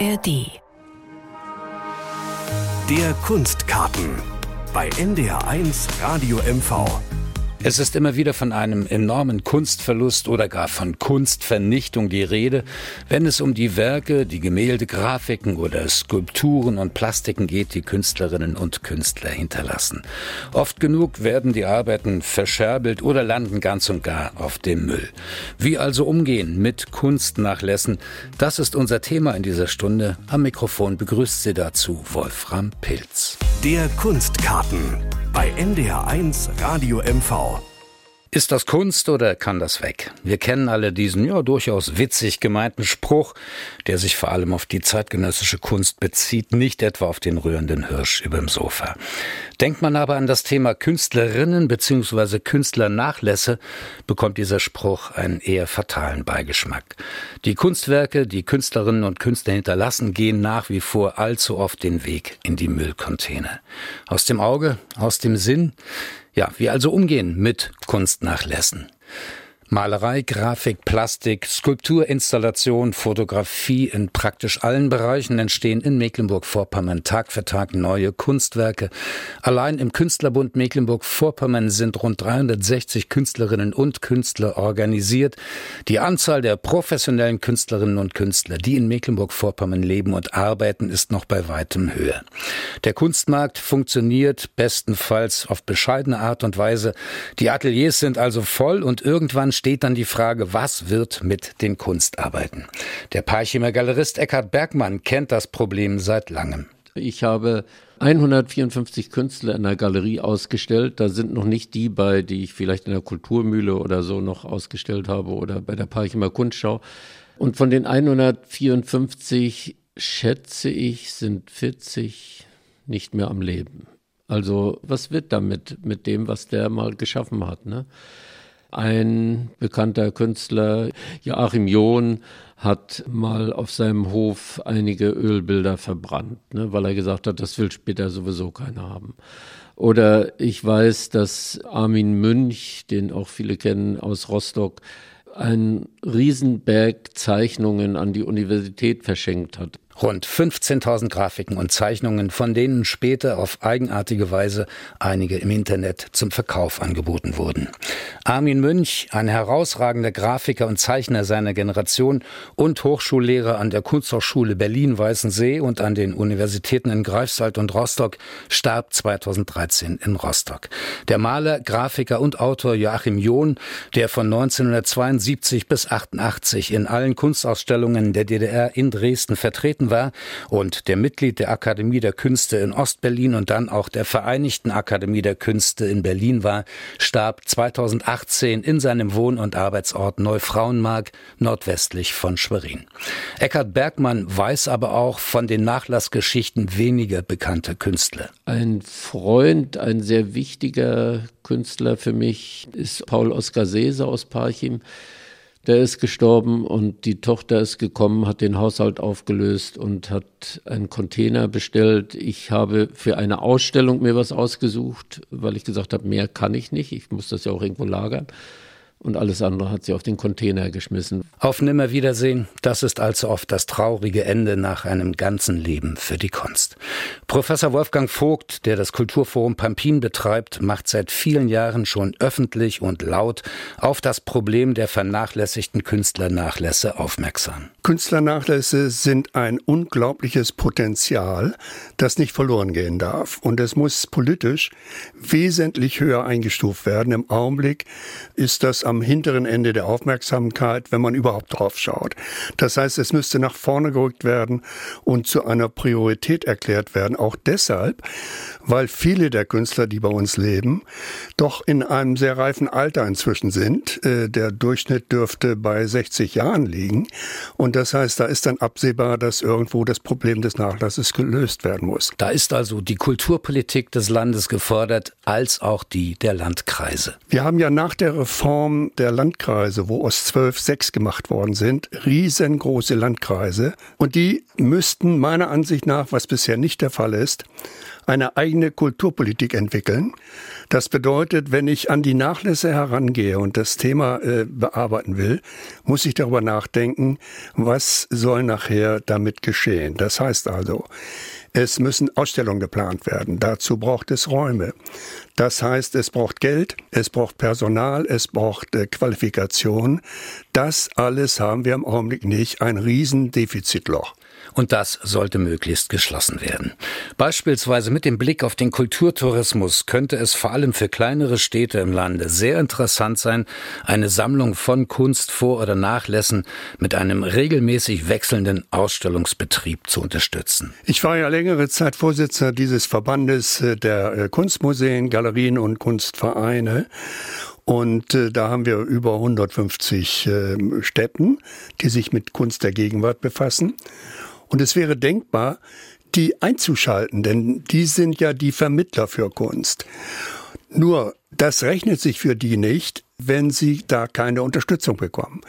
ARD. Der Kunstkarten bei NDR 1 Radio MV. Es ist immer wieder von einem enormen Kunstverlust oder gar von Kunstvernichtung die Rede, wenn es um die Werke, die Gemälde, Grafiken oder Skulpturen und Plastiken geht, die Künstlerinnen und Künstler hinterlassen. Oft genug werden die Arbeiten verscherbelt oder landen ganz und gar auf dem Müll. Wie also umgehen mit Kunstnachlässen? Das ist unser Thema in dieser Stunde. Am Mikrofon begrüßt Sie dazu Wolfram Pilz. Der Kunstkarten bei NDR 1 Radio MV. Ist das Kunst oder kann das weg? Wir kennen alle diesen durchaus witzig gemeinten Spruch, der sich vor allem auf die zeitgenössische Kunst bezieht, nicht etwa auf den rührenden Hirsch über dem Sofa. Denkt man aber an das Thema Künstlerinnen bzw. Künstlernachlässe, bekommt dieser Spruch einen eher fatalen Beigeschmack. Die Kunstwerke, die Künstlerinnen und Künstler hinterlassen, gehen nach wie vor allzu oft den Weg in die Müllcontainer. Aus dem Auge, aus dem Sinn. Ja, wir also umgehen mit Kunstnachlässen. Malerei, Grafik, Plastik, Skulptur, Installation, Fotografie, in praktisch allen Bereichen entstehen in Mecklenburg-Vorpommern Tag für Tag neue Kunstwerke. Allein im Künstlerbund Mecklenburg-Vorpommern sind rund 360 Künstlerinnen und Künstler organisiert. Die Anzahl der professionellen Künstlerinnen und Künstler, die in Mecklenburg-Vorpommern leben und arbeiten, ist noch bei weitem höher. Der Kunstmarkt funktioniert bestenfalls auf bescheidene Art und Weise. Die Ateliers sind also voll und irgendwann steht dann die Frage, was wird mit den Kunstarbeiten? Der Parchimer Galerist Eckhard Bergmann kennt das Problem seit langem. Ich habe 154 Künstler in der Galerie ausgestellt. Da sind noch nicht die bei, die ich vielleicht in der Kulturmühle oder so noch ausgestellt habe oder bei der Parchimer Kunstschau. Und von den 154, schätze ich, sind 40 nicht mehr am Leben. Also was wird damit, mit dem, was der mal geschaffen hat, ne? Ein bekannter Künstler, Joachim John, hat mal auf seinem Hof einige Ölbilder verbrannt, ne, weil er gesagt hat, das will später sowieso keiner haben. Oder ich weiß, dass Armin Münch, den auch viele kennen aus Rostock, einen Riesenberg Zeichnungen an die Universität verschenkt hat. Rund 15.000 Grafiken und Zeichnungen, von denen später auf eigenartige Weise einige im Internet zum Verkauf angeboten wurden. Armin Münch, ein herausragender Grafiker und Zeichner seiner Generation und Hochschullehrer an der Kunsthochschule Berlin-Weißensee und an den Universitäten in Greifswald und Rostock, starb 2013 in Rostock. Der Maler, Grafiker und Autor Joachim John, der von 1972 bis 1988 in allen Kunstausstellungen der DDR in Dresden vertreten war und der Mitglied der Akademie der Künste in Ostberlin und dann auch der Vereinigten Akademie der Künste in Berlin war, starb 2018 in seinem Wohn- und Arbeitsort Neufrauenmark, nordwestlich von Schwerin. Eckhard Bergmann weiß aber auch von den Nachlassgeschichten weniger bekannter Künstler. Ein Freund, ein sehr wichtiger Künstler für mich ist Paul Oskar Sese aus Parchim. Der ist gestorben und die Tochter ist gekommen, hat den Haushalt aufgelöst und hat einen Container bestellt. Ich habe für eine Ausstellung mir was ausgesucht, weil ich gesagt habe, mehr kann ich nicht. Ich muss das ja auch irgendwo lagern. Und alles andere hat sie auf den Container geschmissen. Auf Nimmerwiedersehen, das ist allzu oft das traurige Ende nach einem ganzen Leben für die Kunst. Professor Wolfgang Vogt, der das Kulturforum Pampin betreibt, macht seit vielen Jahren schon öffentlich und laut auf das Problem der vernachlässigten Künstlernachlässe aufmerksam. Künstlernachlässe sind ein unglaubliches Potenzial, das nicht verloren gehen darf. Und es muss politisch wesentlich höher eingestuft werden. Im Augenblick ist das am hinteren Ende der Aufmerksamkeit, wenn man überhaupt drauf schaut. Das heißt, es müsste nach vorne gerückt werden und zu einer Priorität erklärt werden. Auch deshalb, weil viele der Künstler, die bei uns leben, doch in einem sehr reifen Alter inzwischen sind. Der Durchschnitt dürfte bei 60 Jahren liegen. Und das heißt, da ist dann absehbar, dass irgendwo das Problem des Nachlasses gelöst werden muss. Da ist also die Kulturpolitik des Landes gefordert, als auch die der Landkreise. Wir haben ja nach der Reform Zentrum der Landkreise, wo aus 12 6 gemacht worden sind, riesengroße Landkreise. Und die müssten meiner Ansicht nach, was bisher nicht der Fall ist, eine eigene Kulturpolitik entwickeln. Das bedeutet, wenn ich an die Nachlässe herangehe und das Thema bearbeiten will, muss ich darüber nachdenken, was soll nachher damit geschehen. Das heißt also, es müssen Ausstellungen geplant werden. Dazu braucht es Räume. Das heißt, es braucht Geld, es braucht Personal, es braucht Qualifikation. Das alles haben wir im Augenblick nicht. Ein Riesendefizitloch. Und das sollte möglichst geschlossen werden. Beispielsweise mit dem Blick auf den Kulturtourismus könnte es vor allem für kleinere Städte im Lande sehr interessant sein, eine Sammlung von Kunst, Vor- oder Nachlässen mit einem regelmäßig wechselnden Ausstellungsbetrieb zu unterstützen. Ich war ja längere Zeit Vorsitzender dieses Verbandes der Kunstmuseen, Galerien und Kunstvereine. Und da haben wir über 150 Stätten, die sich mit Kunst der Gegenwart befassen. Und es wäre denkbar, die einzuschalten, denn die sind ja die Vermittler für Kunst. Nur, das rechnet sich für die nicht, wenn sie da keine Unterstützung bekommen.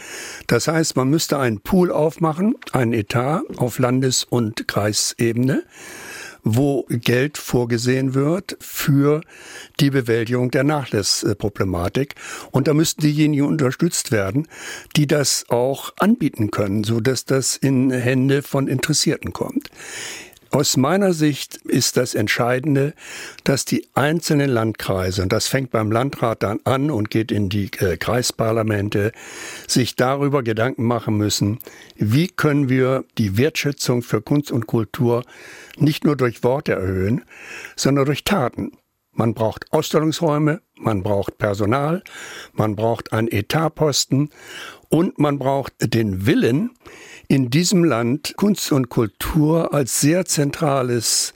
Das heißt, man müsste einen Pool aufmachen, einen Etat auf Landes- und Kreisebene, wo Geld vorgesehen wird für die Bewältigung der Nachlässproblematik. Und da müssten diejenigen unterstützt werden, die das auch anbieten können, sodass das in Hände von Interessierten kommt. Aus meiner Sicht ist das Entscheidende, dass die einzelnen Landkreise, und das fängt beim Landrat dann an und geht in die Kreisparlamente, sich darüber Gedanken machen müssen, wie können wir die Wertschätzung für Kunst und Kultur nicht nur durch Worte erhöhen, sondern durch Taten. Man braucht Ausstellungsräume, man braucht Personal, man braucht einen Etatposten und man braucht den Willen, in diesem Land Kunst und Kultur als sehr zentrales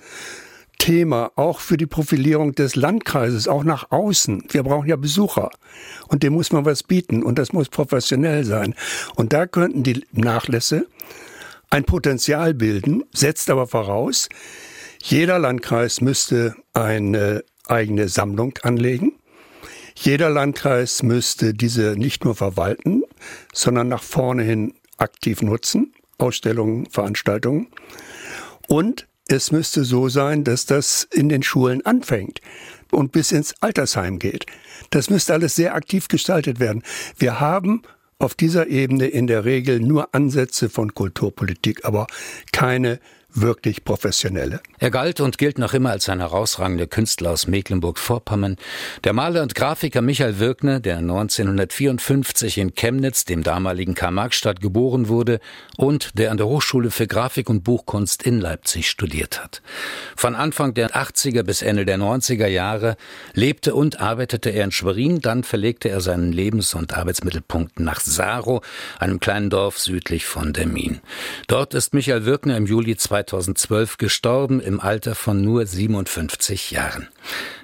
Thema, auch für die Profilierung des Landkreises, auch nach außen. Wir brauchen ja Besucher und dem muss man was bieten und das muss professionell sein. Und da könnten die Nachlässe ein Potenzial bilden, setzt aber voraus, jeder Landkreis müsste eine eigene Sammlung anlegen. Jeder Landkreis müsste diese nicht nur verwalten, sondern nach vorne hin aktiv nutzen, Ausstellungen, Veranstaltungen. Und es müsste so sein, dass das in den Schulen anfängt und bis ins Altersheim geht. Das müsste alles sehr aktiv gestaltet werden. Wir haben auf dieser Ebene in der Regel nur Ansätze von Kulturpolitik, aber keine wirklich professionelle. Er galt und gilt noch immer als ein herausragender Künstler aus Mecklenburg-Vorpommern. Der Maler und Grafiker Michael Wirkner, der 1954 in Chemnitz, dem damaligen Karl-Marx-Stadt, geboren wurde und der an der Hochschule für Grafik und Buchkunst in Leipzig studiert hat. Von Anfang der 80er bis Ende der 90er Jahre lebte und arbeitete er in Schwerin, dann verlegte er seinen Lebens- und Arbeitsmittelpunkt nach Saro, einem kleinen Dorf südlich von Demmin. Dort ist Michael Wirkner im Juli 2012 gestorben, im Alter von nur 57 Jahren.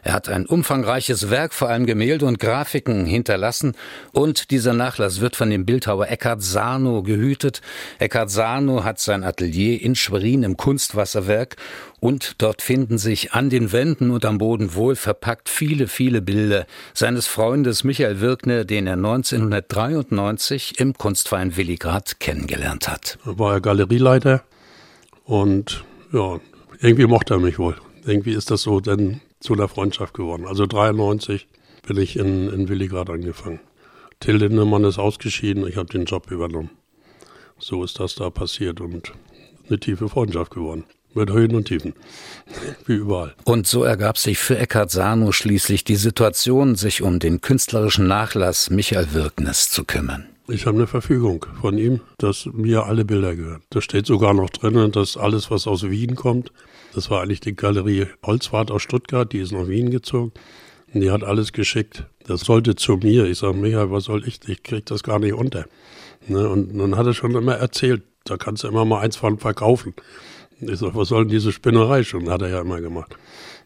Er hat ein umfangreiches Werk, vor allem Gemälde und Grafiken, hinterlassen und dieser Nachlass wird von dem Bildhauer Eckhard Sarnow gehütet. Eckhard Sarnow hat sein Atelier in Schwerin im Kunstwasserwerk und dort finden sich an den Wänden und am Boden wohl verpackt viele, viele Bilder seines Freundes Michael Wirkner, den er 1993 im Kunstverein Willigrad kennengelernt hat. War er Galerieleiter? Und ja, irgendwie mochte er mich wohl. Irgendwie ist das so dann zu einer Freundschaft geworden. Also 1993 bin ich in Willigrad angefangen. Till Lindemann ist ausgeschieden, ich habe den Job übernommen. So ist das da passiert und eine tiefe Freundschaft geworden. Mit Höhen und Tiefen, wie überall. Und so ergab sich für Eckhard Sarnow schließlich die Situation, sich um den künstlerischen Nachlass Michael Wirkners zu kümmern. Ich habe eine Verfügung von ihm, dass mir alle Bilder gehören. Da steht sogar noch drin, dass alles, was aus Wien kommt, das war eigentlich die Galerie Holzwart aus Stuttgart, die ist nach Wien gezogen und die hat alles geschickt. Das sollte zu mir. Ich sage, Michael, was soll ich? Ich kriege das gar nicht unter. Ne? Und dann hat er schon immer erzählt, da kannst du immer mal eins von verkaufen. Ich sage, was soll denn diese Spinnerei schon? Hat er ja immer gemacht.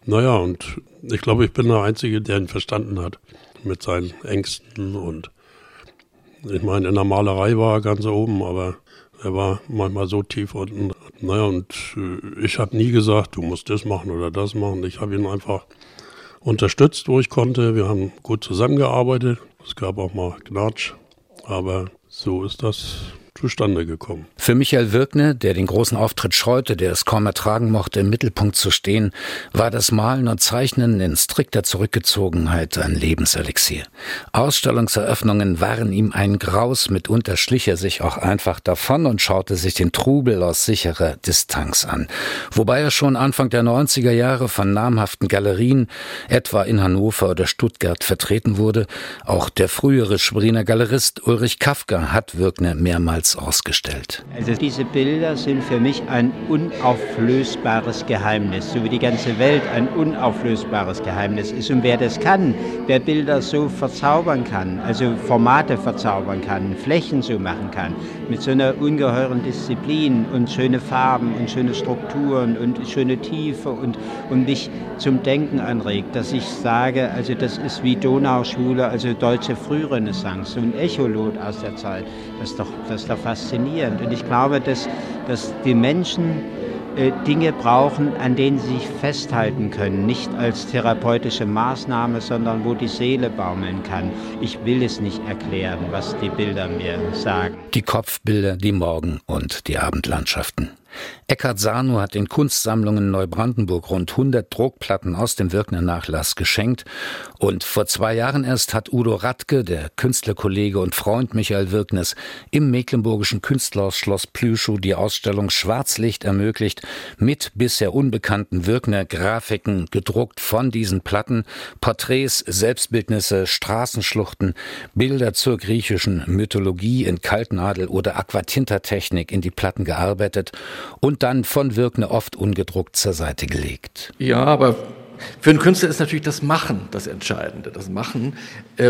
Naja, und ich glaube, ich bin der Einzige, der ihn verstanden hat mit seinen Ängsten und ich meine, in der Malerei war er ganz oben, aber er war manchmal so tief unten. Naja, und ich habe nie gesagt, du musst das machen oder das machen. Ich habe ihn einfach unterstützt, wo ich konnte. Wir haben gut zusammengearbeitet. Es gab auch mal Knatsch, aber so ist das zustande gekommen. Für Michael Wirkner, der den großen Auftritt scheute, der es kaum ertragen mochte, im Mittelpunkt zu stehen, war das Malen und Zeichnen in strikter Zurückgezogenheit ein Lebenselixier. Ausstellungseröffnungen waren ihm ein Graus, mitunter schlich er sich auch einfach davon und schaute sich den Trubel aus sicherer Distanz an. Wobei er schon Anfang der 90er Jahre von namhaften Galerien, etwa in Hannover oder Stuttgart, vertreten wurde. Auch der frühere Schweriner Galerist Ulrich Kafka hat Wirkner mehrmals ausgestellt. Also diese Bilder sind für mich ein unauflösbares Geheimnis, so wie die ganze Welt ein unauflösbares Geheimnis ist. Und wer das kann, wer Bilder so verzaubern kann, also Formate verzaubern kann, Flächen so machen kann, mit so einer ungeheuren Disziplin und schöne Farben und schöne Strukturen und schöne Tiefe und mich zum Denken anregt, dass ich sage, also das ist wie Donauschule, also deutsche Frührenaissance, so ein Echolot aus der Zeit, das ist doch faszinierend. Und ich glaube, dass die Menschen Dinge brauchen, an denen sie sich festhalten können. Nicht als therapeutische Maßnahme, sondern wo die Seele baumeln kann. Ich will es nicht erklären, was die Bilder mir sagen. Die Kopfbilder, die Morgen- und die Abendlandschaften. Eckhard Sarnow hat den Kunstsammlungen Neubrandenburg rund 100 Druckplatten aus dem Wirkner-Nachlass geschenkt. Und vor 2 Jahren erst hat Udo Radke, der Künstlerkollege und Freund Michael Wirkners, im mecklenburgischen Künstlerschloss Plüschow die Ausstellung Schwarzlicht ermöglicht, mit bisher unbekannten Wirkner-Grafiken, gedruckt von diesen Platten, Porträts, Selbstbildnisse, Straßenschluchten, Bilder zur griechischen Mythologie in Kaltnadel oder Aquatinta-Technik in die Platten gearbeitet und dann von Wirkner oft ungedruckt zur Seite gelegt. Ja, aber für einen Künstler ist natürlich das Machen das Entscheidende. Das Machen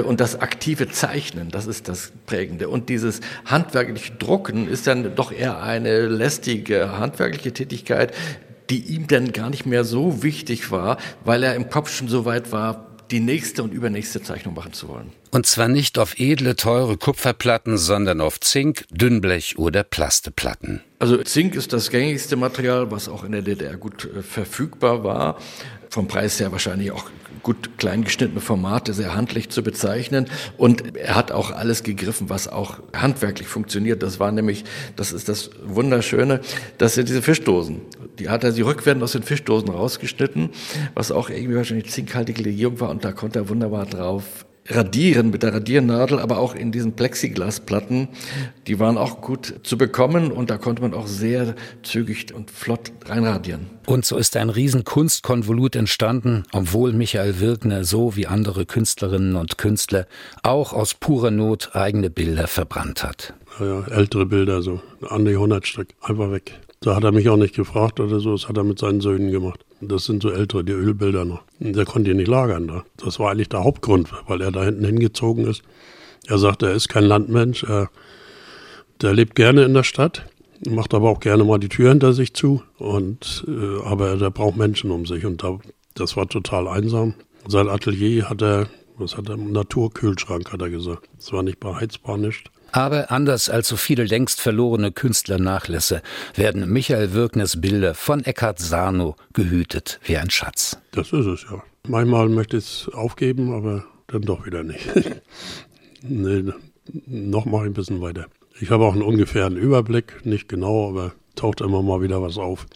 und das aktive Zeichnen, das ist das Prägende. Und dieses handwerkliche Drucken ist dann doch eher eine lästige handwerkliche Tätigkeit, die ihm dann gar nicht mehr so wichtig war, weil er im Kopf schon so weit war, die nächste und übernächste Zeichnung machen zu wollen. Und zwar nicht auf edle, teure Kupferplatten, sondern auf Zink, Dünnblech oder Plasteplatten. Also Zink ist das gängigste Material, was auch in der DDR gut verfügbar war. Vom Preis her wahrscheinlich auch gut kleingeschnittene Formate, sehr handlich zu bezeichnen. Und er hat auch alles gegriffen, was auch handwerklich funktioniert. Das war nämlich, das ist das Wunderschöne, das sind diese Fischdosen. Die hat er die Rückwände aus den Fischdosen rausgeschnitten, was auch irgendwie wahrscheinlich zinkhaltige Legierung war. Und da konnte er wunderbar drauf radieren mit der Radiernadel, aber auch in diesen Plexiglasplatten. Die waren auch gut zu bekommen und da konnte man auch sehr zügig und flott reinradieren. Und so ist ein riesen Kunstkonvolut entstanden, obwohl Michael Wirkner so wie andere Künstlerinnen und Künstler auch aus purer Not eigene Bilder verbrannt hat. Ja, ältere Bilder, so an die 100 Stück, einfach weg. Da hat er mich auch nicht gefragt oder so, das hat er mit seinen Söhnen gemacht. Das sind so ältere, die Ölbilder noch. Der konnte die nicht lagern da. Das war eigentlich der Hauptgrund, weil er da hinten hingezogen ist. Er sagt, er ist kein Landmensch, der lebt gerne in der Stadt, macht aber auch gerne mal die Tür hinter sich zu. Aber der braucht Menschen um sich und das war total einsam. Sein Atelier hat er, Naturkühlschrank hat er gesagt. Das war nicht beheizbar, nicht. Aber anders als so viele längst verlorene Künstlernachlässe werden Michael Wirkners Bilder von Eckhard Sarnow gehütet wie ein Schatz. Das ist es ja. Manchmal möchte ich es aufgeben, aber dann doch wieder nicht. Nee, noch mache ich ein bisschen weiter. Ich habe auch einen ungefähren Überblick, nicht genau, aber taucht immer mal wieder was auf.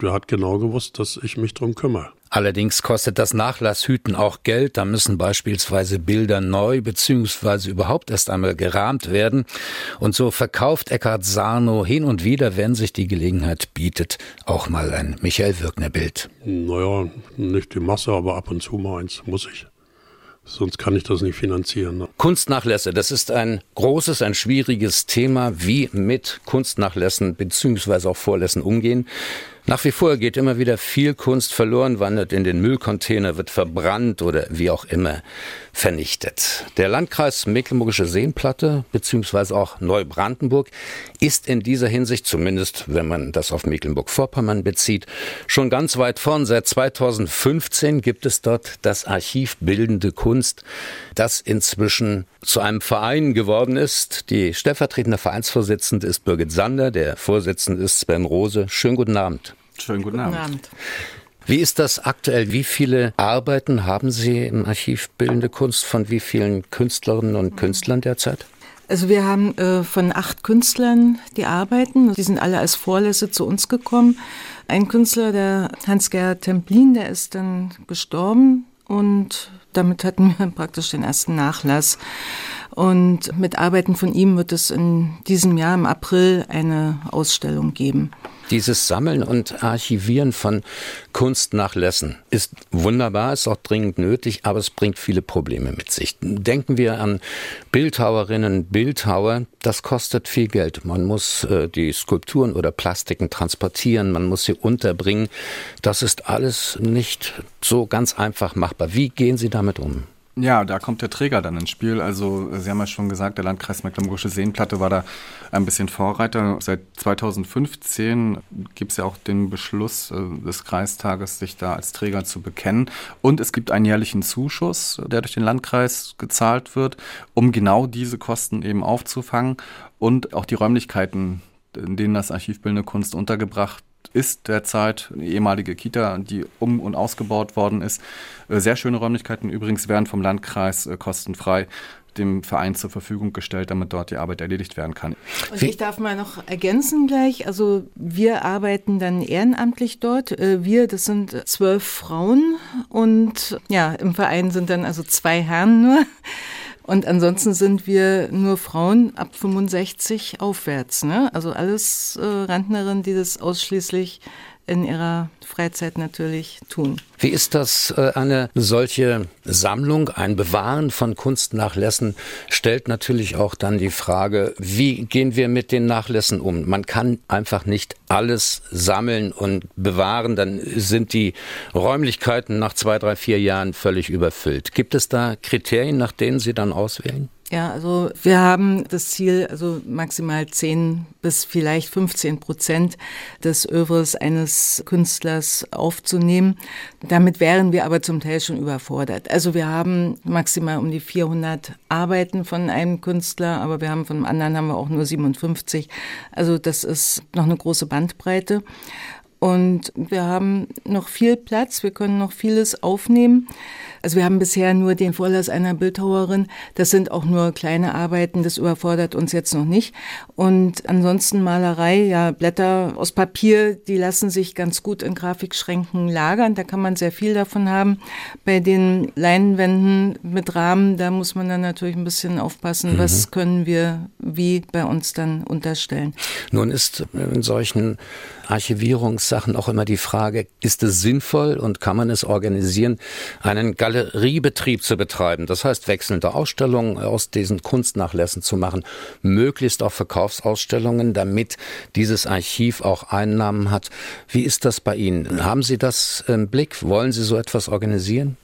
Der hat genau gewusst, dass ich mich drum kümmere. Allerdings kostet das Nachlasshüten auch Geld. Da müssen beispielsweise Bilder neu bzw. überhaupt erst einmal gerahmt werden. Und so verkauft Eckhard Sarnow hin und wieder, wenn sich die Gelegenheit bietet, auch mal ein Michael-Wirkner-Bild. Naja, nicht die Masse, aber ab und zu mal eins muss ich. Sonst kann ich das nicht finanzieren. Ne? Kunstnachlässe, das ist ein großes, ein schwieriges Thema, wie mit Kunstnachlässen bzw. auch Vorlässen umgehen. Nach wie vor geht immer wieder viel Kunst verloren, wandert in den Müllcontainer, wird verbrannt oder wie auch immer vernichtet. Der Landkreis Mecklenburgische Seenplatte bzw. auch Neubrandenburg ist in dieser Hinsicht, zumindest wenn man das auf Mecklenburg-Vorpommern bezieht, schon ganz weit vorn. Seit 2015 gibt es dort das Archiv Bildende Kunst, das inzwischen zu einem Verein geworden ist. Die stellvertretende Vereinsvorsitzende ist Birgit Sander, der Vorsitzende ist Sven Rose. Schönen guten Abend. Schönen guten Abend. Wie ist das aktuell? Wie viele Arbeiten haben Sie im Archiv Bildende Kunst von wie vielen Künstlerinnen und Künstlern derzeit? Also wir haben von 8 Künstlern die Arbeiten. Die sind alle als Vorlässe zu uns gekommen. Ein Künstler, der Hans-Gerhard Templin, der ist dann gestorben und damit hatten wir praktisch den ersten Nachlass. Und mit Arbeiten von ihm wird es in diesem Jahr im April eine Ausstellung geben. Dieses Sammeln und Archivieren von Kunstnachlässen ist wunderbar, ist auch dringend nötig, aber es bringt viele Probleme mit sich. Denken wir an Bildhauerinnen, Bildhauer, das kostet viel Geld. Man muss die Skulpturen oder Plastiken transportieren, man muss sie unterbringen. Das ist alles nicht so ganz einfach machbar. Wie gehen Sie damit um? Ja, da kommt der Träger dann ins Spiel. Also Sie haben ja schon gesagt, der Landkreis Mecklenburgische Seenplatte war da ein bisschen Vorreiter. Seit 2015 gibt es ja auch den Beschluss des Kreistages, sich da als Träger zu bekennen. Und es gibt einen jährlichen Zuschuss, der durch den Landkreis gezahlt wird, um genau diese Kosten eben aufzufangen. Und auch die Räumlichkeiten, in denen das Archiv Bildende Kunst untergebracht ist derzeit, eine ehemalige Kita, die um- und ausgebaut worden ist. Sehr schöne Räumlichkeiten übrigens werden vom Landkreis kostenfrei dem Verein zur Verfügung gestellt, damit dort die Arbeit erledigt werden kann. Und ich darf mal noch ergänzen gleich, also wir arbeiten dann ehrenamtlich dort. Wir, das sind 12 Frauen und ja, im Verein sind dann also 2 Herren nur. Und ansonsten sind wir nur Frauen ab 65 aufwärts, ne? Also alles Rentnerinnen, die das ausschließlich in ihrer Freizeit natürlich tun. Wie ist das, eine solche Sammlung, ein Bewahren von Kunstnachlässen, stellt natürlich auch dann die Frage, wie gehen wir mit den Nachlässen um? Man kann einfach nicht alles sammeln und bewahren, dann sind die Räumlichkeiten nach 2, 3, 4 Jahren völlig überfüllt. Gibt es da Kriterien, nach denen Sie dann auswählen? Ja, also wir haben das Ziel, also maximal 10 bis vielleicht 15% des Övres eines Künstlers aufzunehmen. Damit wären wir aber zum Teil schon überfordert. Also wir haben maximal um die 400 Arbeiten von einem Künstler, aber wir haben von einem anderen haben wir auch nur 57. Also das ist noch eine große Bandbreite. Und wir haben noch viel Platz, wir können noch vieles aufnehmen. Also wir haben bisher nur den Vorlass einer Bildhauerin. Das sind auch nur kleine Arbeiten, das überfordert uns jetzt noch nicht. Und ansonsten Malerei, ja, Blätter aus Papier, die lassen sich ganz gut in Grafikschränken lagern. Da kann man sehr viel davon haben. Bei den Leinwänden mit Rahmen, da muss man dann natürlich ein bisschen aufpassen, was können wir wie bei uns dann unterstellen. Nun ist in solchen Archivierungssachen auch immer die Frage, ist es sinnvoll und kann man es organisieren, einen Galeriebetrieb zu betreiben? Das heißt, wechselnde Ausstellungen aus diesen Kunstnachlässen zu machen, möglichst auch Verkaufsausstellungen, damit dieses Archiv auch Einnahmen hat. Wie ist das bei Ihnen? Haben Sie das im Blick? Wollen Sie so etwas organisieren?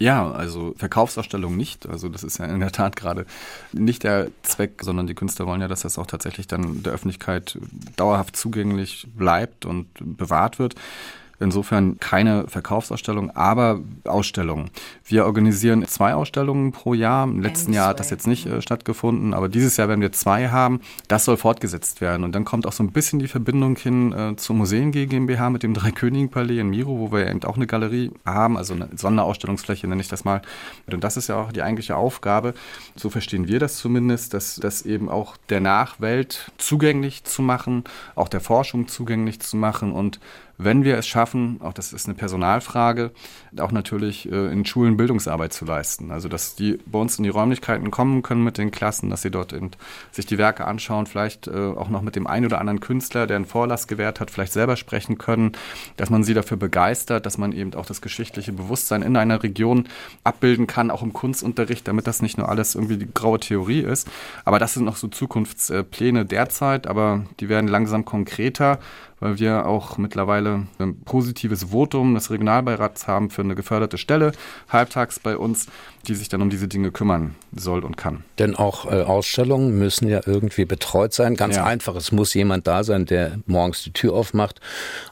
Ja, also Verkaufsausstellung nicht. Also das ist ja in der Tat gerade nicht der Zweck, sondern die Künstler wollen ja, dass das auch tatsächlich dann der Öffentlichkeit dauerhaft zugänglich bleibt und bewahrt wird. Insofern keine Verkaufsausstellung, aber Ausstellungen. Wir organisieren 2 Ausstellungen pro Jahr. Im letzten Jahr hat das jetzt nicht stattgefunden, aber dieses Jahr werden wir 2 haben. Das soll fortgesetzt werden. Und dann kommt auch so ein bisschen die Verbindung hin zur Museen GmbH mit dem Dreikönigenpalais in Mirow, wo wir eben auch eine Galerie haben, also eine Sonderausstellungsfläche nenne ich das mal. Und das ist ja auch die eigentliche Aufgabe, so verstehen wir das zumindest, dass das eben auch der Nachwelt zugänglich zu machen, auch der Forschung zugänglich zu machen und wenn wir es schaffen, auch das ist eine Personalfrage, auch natürlich in Schulen Bildungsarbeit zu leisten. Also dass die bei uns in die Räumlichkeiten kommen können mit den Klassen, dass sie dort eben sich die Werke anschauen, vielleicht auch noch mit dem einen oder anderen Künstler, der einen Vorlass gewährt hat, vielleicht selber sprechen können, dass man sie dafür begeistert, dass man eben auch das geschichtliche Bewusstsein in einer Region abbilden kann, auch im Kunstunterricht, damit das nicht nur alles irgendwie die graue Theorie ist. Aber das sind noch so Zukunftspläne derzeit, aber die werden langsam konkreter, weil wir auch mittlerweile ein positives Votum des Regionalbeirats haben für eine geförderte Stelle, halbtags bei uns, die sich dann um diese Dinge kümmern soll und kann. Denn auch Ausstellungen müssen ja irgendwie betreut sein. Ganz einfach, es muss jemand da sein, der morgens die Tür aufmacht,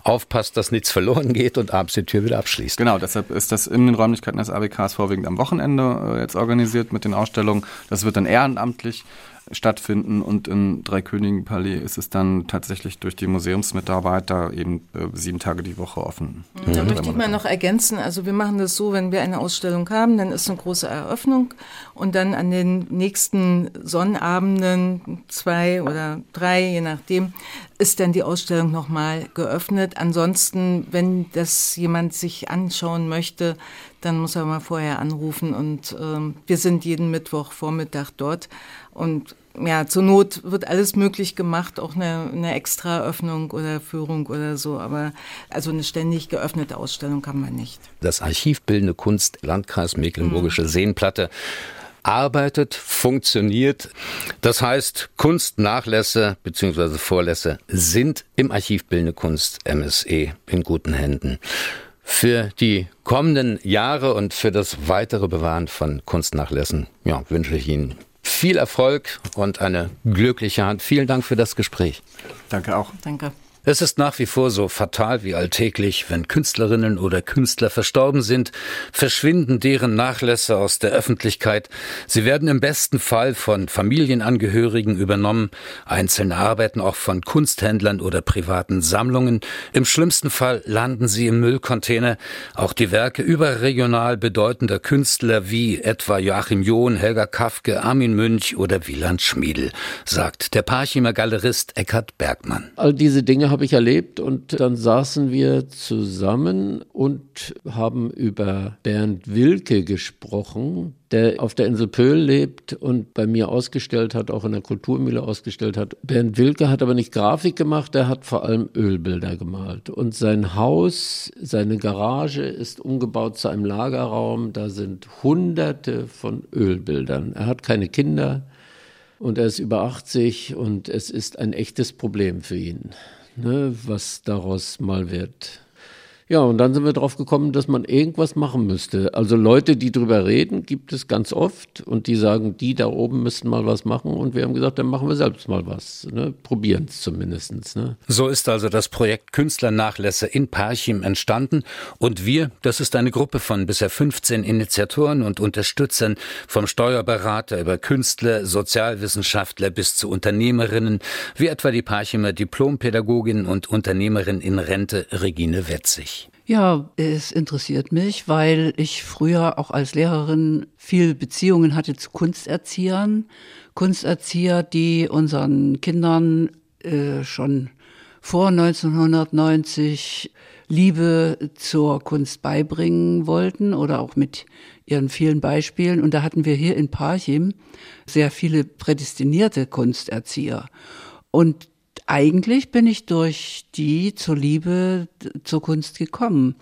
aufpasst, dass nichts verloren geht und abends die Tür wieder abschließt. Genau, deshalb ist das in den Räumlichkeiten des ABKs vorwiegend am Wochenende jetzt organisiert mit den Ausstellungen. Das wird dann ehrenamtlich stattfinden, und im Dreikönigenpalais ist es dann tatsächlich durch die Museumsmitarbeiter eben 7 Tage die Woche offen. Ja. Da möchte ich mal noch ergänzen, also wir machen das so, wenn wir eine Ausstellung haben, dann ist eine große Eröffnung und dann an den nächsten Sonnabenden, 2 oder 3, je nachdem, ist dann die Ausstellung nochmal geöffnet. Ansonsten, wenn das jemand sich anschauen möchte, dann muss er mal vorher anrufen, und wir sind jeden Mittwochvormittag dort. Und ja, zur Not wird alles möglich gemacht, auch eine Extraöffnung oder Führung oder so, aber also eine ständig geöffnete Ausstellung kann man nicht. Das Archiv Bildende Kunst, Landkreis Mecklenburgische Seenplatte, arbeitet, funktioniert. Das heißt, Kunstnachlässe bzw. Vorlässe sind im Archiv Bildende Kunst MSE in guten Händen. Für die kommenden Jahre und für das weitere Bewahren von Kunstnachlässen, ja, wünsche ich Ihnen viel Erfolg und eine glückliche Hand. Vielen Dank für das Gespräch. Danke auch. Danke. Es ist nach wie vor so fatal wie alltäglich, wenn Künstlerinnen oder Künstler verstorben sind, verschwinden deren Nachlässe aus der Öffentlichkeit. Sie werden im besten Fall von Familienangehörigen übernommen, einzelne Arbeiten auch von Kunsthändlern oder privaten Sammlungen. Im schlimmsten Fall landen sie im Müllcontainer. Auch die Werke überregional bedeutender Künstler wie etwa Joachim John, Helga Kafke, Armin Münch oder Wieland Schmiedel, sagt der Parchimer Galerist Eckhard Bergmann. All diese Dinge habe ich erlebt, und dann saßen wir zusammen und haben über Bernd Wilke gesprochen, der auf der Insel Pöhl lebt und bei mir ausgestellt hat, auch in der Kulturmühle ausgestellt hat. Bernd Wilke hat aber nicht Grafik gemacht, er hat vor allem Ölbilder gemalt. Und sein Haus, seine Garage ist umgebaut zu einem Lagerraum, da sind Hunderte von Ölbildern. Er hat keine Kinder und er ist über 80, und es ist ein echtes Problem für ihn, ne, was daraus mal wird. Ja, und dann sind wir drauf gekommen, dass man irgendwas machen müsste. Also Leute, die drüber reden, gibt es ganz oft, und die sagen, die da oben müssten mal was machen, und wir haben gesagt, dann machen wir selbst mal was, ne? Probieren es zumindest. Ne? So ist also das Projekt Künstlernachlässe in Parchim entstanden, und wir, das ist eine Gruppe von bisher 15 Initiatoren und Unterstützern, vom Steuerberater über Künstler, Sozialwissenschaftler bis zu Unternehmerinnen, wie etwa die Parchimer Diplompädagogin und Unternehmerin in Rente Regine Wetzig. Ja, es interessiert mich, weil ich früher auch als Lehrerin viel Beziehungen hatte zu Kunsterziehern. Kunsterzieher, die unseren Kindern schon vor 1990 Liebe zur Kunst beibringen wollten oder auch mit ihren vielen Beispielen. Und da hatten wir hier in Parchim sehr viele prädestinierte Kunsterzieher. Und eigentlich bin ich durch die zur Liebe zur Kunst gekommen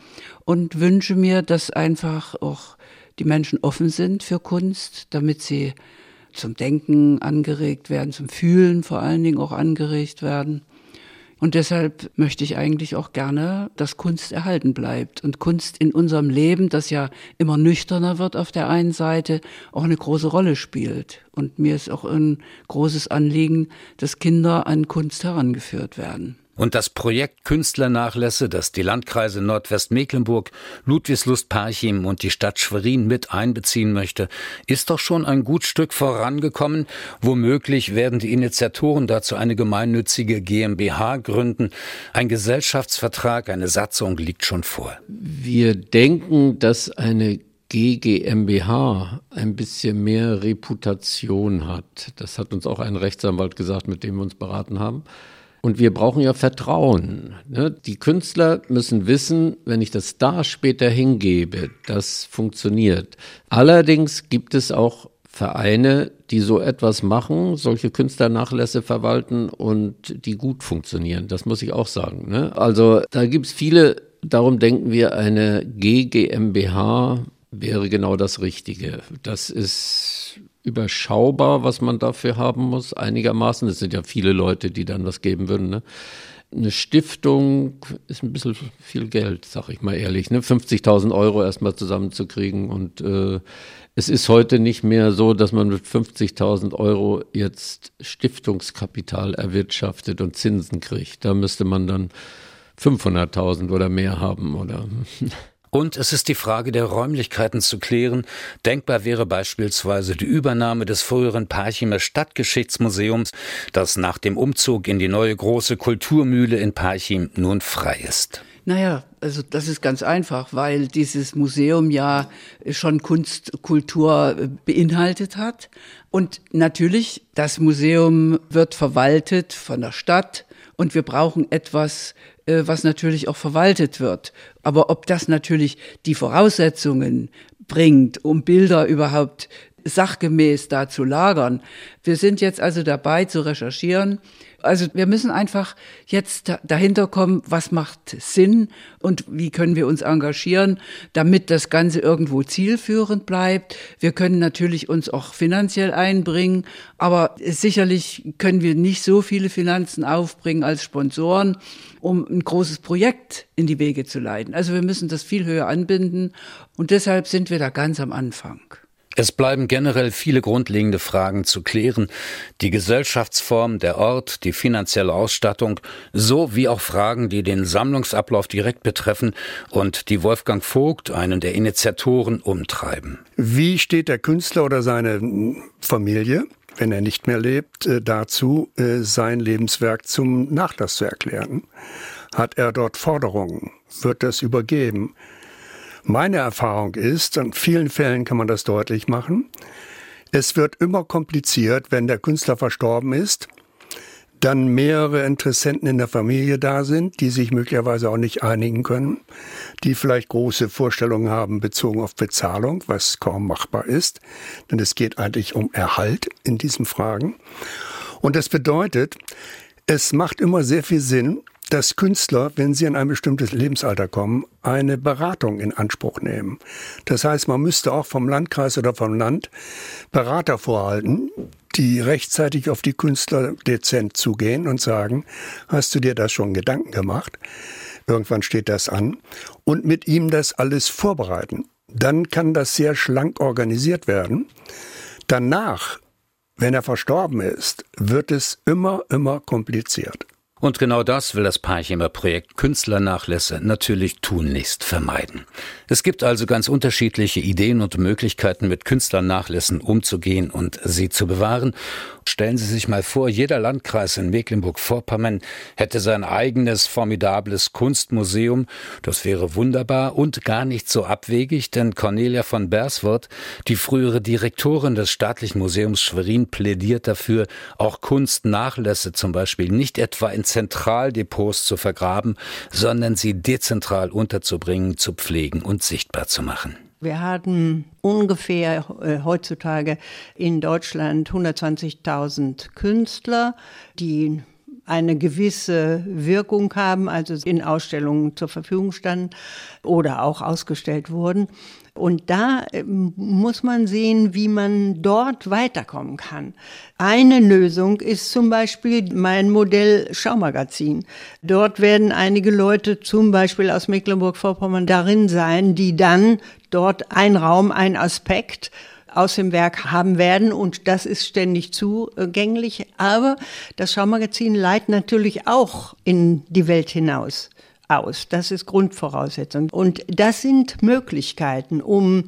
und wünsche mir, dass einfach auch die Menschen offen sind für Kunst, damit sie zum Denken angeregt werden, zum Fühlen vor allen Dingen auch angeregt werden. Und deshalb möchte ich eigentlich auch gerne, dass Kunst erhalten bleibt und Kunst in unserem Leben, das ja immer nüchterner wird auf der einen Seite, auch eine große Rolle spielt. Und mir ist auch ein großes Anliegen, dass Kinder an Kunst herangeführt werden. Und das Projekt Künstlernachlässe, das die Landkreise Nordwestmecklenburg, Ludwigslust, Parchim und die Stadt Schwerin mit einbeziehen möchte, ist doch schon ein gut Stück vorangekommen. Womöglich werden die Initiatoren dazu eine gemeinnützige GmbH gründen. Ein Gesellschaftsvertrag, eine Satzung liegt schon vor. Wir denken, dass eine GmbH ein bisschen mehr Reputation hat. Das hat uns auch ein Rechtsanwalt gesagt, mit dem wir uns beraten haben. Und wir brauchen ja Vertrauen. Die Künstler müssen wissen, wenn ich das da später hingebe, das funktioniert. Allerdings gibt es auch Vereine, die so etwas machen, solche Künstlernachlässe verwalten und die gut funktionieren. Das muss ich auch sagen. Also da gibt es viele, darum denken wir, eine GmbH wäre genau das Richtige. Das ist überschaubar, was man dafür haben muss, einigermaßen. Es sind ja viele Leute, die dann was geben würden. Ne? Eine Stiftung ist ein bisschen viel Geld, sag ich mal ehrlich. Ne? 50.000 € erstmal zusammenzukriegen. Und es ist heute nicht mehr so, dass man mit 50.000 € jetzt Stiftungskapital erwirtschaftet und Zinsen kriegt. Da müsste man dann 500.000 oder mehr haben, oder... Und es ist die Frage der Räumlichkeiten zu klären. Denkbar wäre beispielsweise die Übernahme des früheren Parchimer Stadtgeschichtsmuseums, das nach dem Umzug in die neue große Kulturmühle in Parchim nun frei ist. Naja, also das ist ganz einfach, weil dieses Museum ja schon Kunst, Kultur beinhaltet hat. Und natürlich, das Museum wird verwaltet von der Stadt und wir brauchen etwas, was natürlich auch verwaltet wird. Aber ob das natürlich die Voraussetzungen bringt, um Bilder überhaupt sachgemäß da zu lagern. Wir sind jetzt also dabei zu recherchieren. Also wir müssen einfach jetzt dahinter kommen, was macht Sinn und wie können wir uns engagieren, damit das Ganze irgendwo zielführend bleibt. Wir können natürlich uns auch finanziell einbringen, aber sicherlich können wir nicht so viele Finanzen aufbringen als Sponsoren, um ein großes Projekt in die Wege zu leiten. Also wir müssen das viel höher anbinden und deshalb sind wir da ganz am Anfang. Es bleiben generell viele grundlegende Fragen zu klären. Die Gesellschaftsform, der Ort, die finanzielle Ausstattung, so wie auch Fragen, die den Sammlungsablauf direkt betreffen und die Wolfgang Vogt, einen der Initiatoren, umtreiben. Wie steht der Künstler oder seine Familie, wenn er nicht mehr lebt, dazu, sein Lebenswerk zum Nachlass zu erklären? Hat er dort Forderungen? Wird das übergeben? Meine Erfahrung ist, in vielen Fällen kann man das deutlich machen, es wird immer kompliziert, wenn der Künstler verstorben ist, dann mehrere Interessenten in der Familie da sind, die sich möglicherweise auch nicht einigen können, die vielleicht große Vorstellungen haben bezogen auf Bezahlung, was kaum machbar ist, denn es geht eigentlich um Erhalt in diesen Fragen. Und das bedeutet, es macht immer sehr viel Sinn, dass Künstler, wenn sie in ein bestimmtes Lebensalter kommen, eine Beratung in Anspruch nehmen. Das heißt, man müsste auch vom Landkreis oder vom Land Berater vorhalten, die rechtzeitig auf die Künstler dezent zugehen und sagen, hast du dir das schon Gedanken gemacht? Irgendwann steht das an. Und mit ihm das alles vorbereiten. Dann kann das sehr schlank organisiert werden. Danach, wenn er verstorben ist, wird es immer kompliziert. Und genau das will das Parchimer Projekt Künstlernachlässe natürlich tunlichst vermeiden. Es gibt also ganz unterschiedliche Ideen und Möglichkeiten, mit Künstlernachlässen umzugehen und sie zu bewahren. Stellen Sie sich mal vor, jeder Landkreis in Mecklenburg-Vorpommern hätte sein eigenes formidables Kunstmuseum. Das wäre wunderbar und gar nicht so abwegig, denn Cornelia von Bersworth, die frühere Direktorin des Staatlichen Museums Schwerin, plädiert dafür, auch Kunstnachlässe zum Beispiel nicht etwa in Zentraldepots zu vergraben, sondern sie dezentral unterzubringen, zu pflegen und sichtbar zu machen. Wir haben ungefähr heutzutage in Deutschland 120.000 Künstler, die eine gewisse Wirkung haben, also in Ausstellungen zur Verfügung standen oder auch ausgestellt wurden. Und da muss man sehen, wie man dort weiterkommen kann. Eine Lösung ist zum Beispiel mein Modell Schaumagazin. Dort werden einige Leute zum Beispiel aus Mecklenburg-Vorpommern darin sein, die dann dort einen Raum, einen Aspekt aus dem Werk haben werden und das ist ständig zugänglich. Aber das Schaumagazin leitet natürlich auch in die Welt hinaus aus. Das ist Grundvoraussetzung. Und das sind Möglichkeiten, um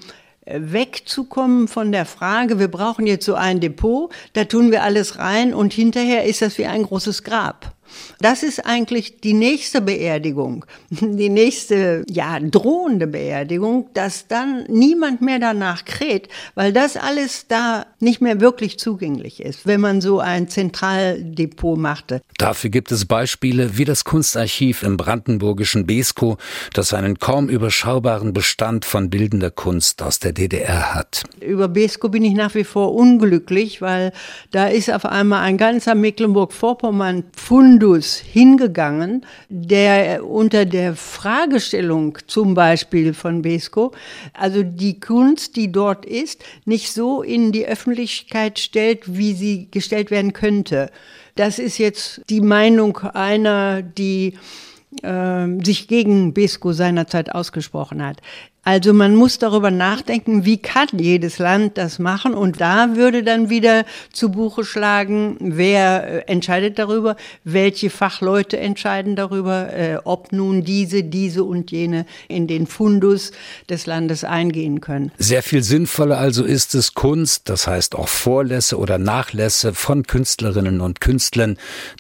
wegzukommen von der Frage, wir brauchen jetzt so ein Depot, da tun wir alles rein und hinterher ist das wie ein großes Grab. Das ist eigentlich die nächste Beerdigung, die nächste, drohende Beerdigung, dass dann niemand mehr danach kräht, weil das alles da nicht mehr wirklich zugänglich ist, wenn man so ein Zentraldepot machte. Dafür gibt es Beispiele wie das Kunstarchiv im brandenburgischen Beeskow, das einen kaum überschaubaren Bestand von bildender Kunst aus der DDR hat. Über Beeskow bin ich nach wie vor unglücklich, weil da ist auf einmal ein ganzer Mecklenburg-Vorpommern-Fundus hingegangen, der unter der Fragestellung zum Beispiel von Beeskow, also die Kunst, die dort ist, nicht so in die Öffentlichkeit stellt, wie sie gestellt werden könnte. Das ist jetzt die Meinung einer, die sich gegen Beeskow seinerzeit ausgesprochen hat. Also man muss darüber nachdenken, wie kann jedes Land das machen? Und da würde dann wieder zu Buche schlagen, wer entscheidet darüber, welche Fachleute entscheiden darüber, ob nun diese und jene in den Fundus des Landes eingehen können. Sehr viel sinnvoller also ist es, Kunst, das heißt auch Vorlässe oder Nachlässe von Künstlerinnen und Künstlern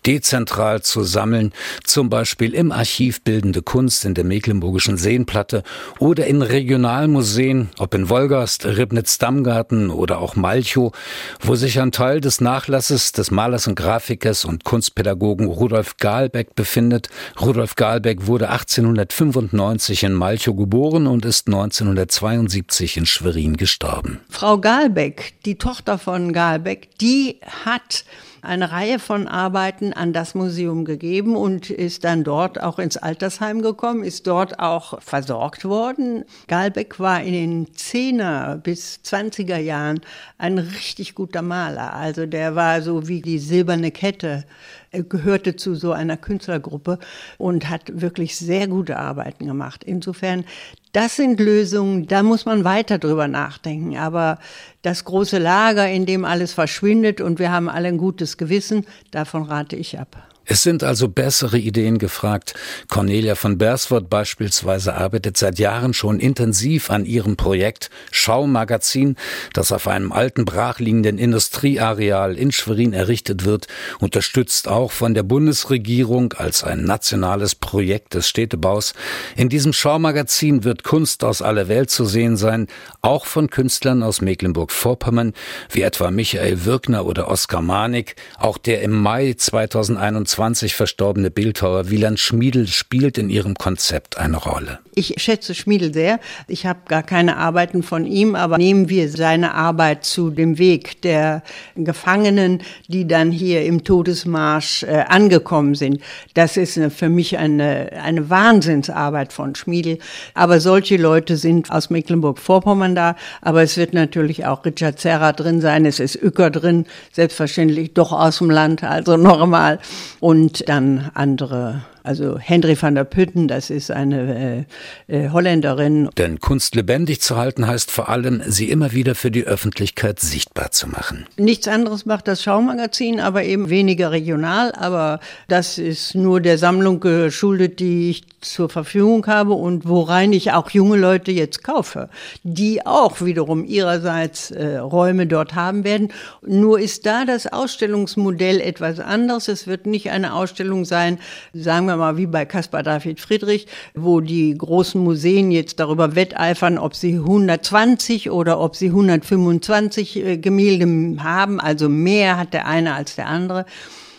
dezentral zu sammeln, zum Beispiel im Archiv Bildende Kunst in der Mecklenburgischen Seenplatte oder in Regionalmuseen, ob in Wolgast, Ribnitz-Damgarten oder auch Malchow, wo sich ein Teil des Nachlasses des Malers und Grafikers und Kunstpädagogen Rudolf Gahlbeck befindet. Rudolf Gahlbeck wurde 1895 in Malchow geboren und ist 1972 in Schwerin gestorben. Frau Gahlbeck, die Tochter von Gahlbeck, die hat eine Reihe von Arbeiten an das Museum gegeben und ist dann dort auch ins Altersheim gekommen, ist dort auch versorgt worden. Gahlbeck war in den 10er bis 20er Jahren ein richtig guter Maler. Also der war so wie die silberne Kette, gehörte zu so einer Künstlergruppe und hat wirklich sehr gute Arbeiten gemacht. Insofern, das sind Lösungen, da muss man weiter drüber nachdenken. Aber das große Lager, in dem alles verschwindet und wir haben alle ein gutes Gewissen, davon rate ich ab. Es sind also bessere Ideen gefragt. Cornelia von Bersworth beispielsweise arbeitet seit Jahren schon intensiv an ihrem Projekt Schaumagazin, das auf einem alten brachliegenden Industrieareal in Schwerin errichtet wird, unterstützt auch von der Bundesregierung als ein nationales Projekt des Städtebaus. In diesem Schaumagazin wird Kunst aus aller Welt zu sehen sein, auch von Künstlern aus Mecklenburg-Vorpommern, wie etwa Michael Wirkner oder Oskar Manik. Auch der im Mai 2021 verstorbene Bildhauer Wieland Schmiedel spielt in ihrem Konzept eine Rolle. Ich schätze Schmiedel sehr. Ich habe gar keine Arbeiten von ihm, aber nehmen wir seine Arbeit zu dem Weg der Gefangenen, die dann hier im Todesmarsch angekommen sind. Das ist für mich eine Wahnsinnsarbeit von Schmiedel. Aber solche Leute sind aus Mecklenburg-Vorpommern da. Aber es wird natürlich auch Richard Serra drin sein, es ist Uecker drin, selbstverständlich doch aus dem Land, also nochmal. Und dann andere, also Hendry van der Putten, das ist eine Holländerin. Denn Kunst lebendig zu halten heißt vor allem, sie immer wieder für die Öffentlichkeit sichtbar zu machen. Nichts anderes macht das Schaumagazin, aber eben weniger regional. Aber das ist nur der Sammlung geschuldet, die ich zur Verfügung habe und worein ich auch junge Leute jetzt kaufe, die auch wiederum ihrerseits Räume dort haben werden. Nur ist da das Ausstellungsmodell etwas anderes. Es wird nicht eine Ausstellung sein, sagen wir mal wie bei Caspar David Friedrich, wo die großen Museen jetzt darüber wetteifern, ob sie 120 oder ob sie 125 Gemälde haben. Also mehr hat der eine als der andere.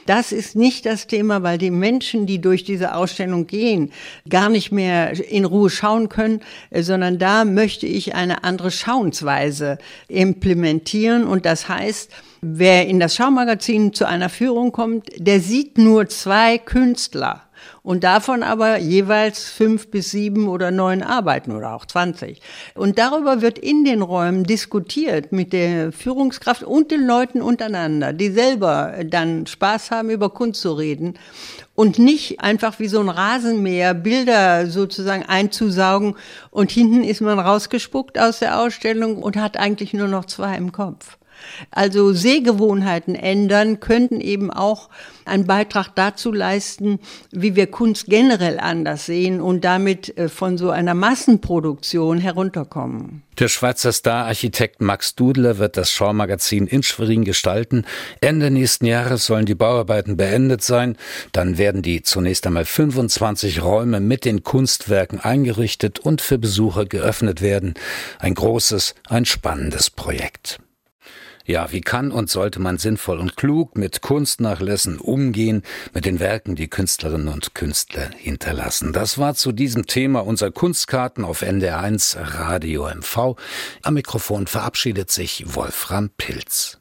Das ist nicht das Thema, weil die Menschen, die durch diese Ausstellung gehen, gar nicht mehr in Ruhe schauen können, sondern da möchte ich eine andere Schauensweise implementieren. Und das heißt, wer in das Schaumagazin zu einer Führung kommt, der sieht nur 2 Künstler. Und davon aber jeweils 5 bis 7 oder 9 Arbeiten oder auch 20. Und darüber wird in den Räumen diskutiert mit der Führungskraft und den Leuten untereinander, die selber dann Spaß haben, über Kunst zu reden und nicht einfach wie so ein Rasenmäher Bilder sozusagen einzusaugen und hinten ist man rausgespuckt aus der Ausstellung und hat eigentlich nur noch 2 im Kopf. Also Sehgewohnheiten ändern könnten eben auch einen Beitrag dazu leisten, wie wir Kunst generell anders sehen und damit von so einer Massenproduktion herunterkommen. Der Schweizer Star-Architekt Max Dudler wird das Schaumagazin in Schwerin gestalten. Ende nächsten Jahres sollen die Bauarbeiten beendet sein. Dann werden die zunächst einmal 25 Räume mit den Kunstwerken eingerichtet und für Besucher geöffnet werden. Ein großes, ein spannendes Projekt. Ja, wie kann und sollte man sinnvoll und klug mit Kunstnachlässen umgehen, mit den Werken, die Künstlerinnen und Künstler hinterlassen? Das war zu diesem Thema unser Kunstkarten auf NDR 1 Radio MV. Am Mikrofon verabschiedet sich Wolfram Pilz.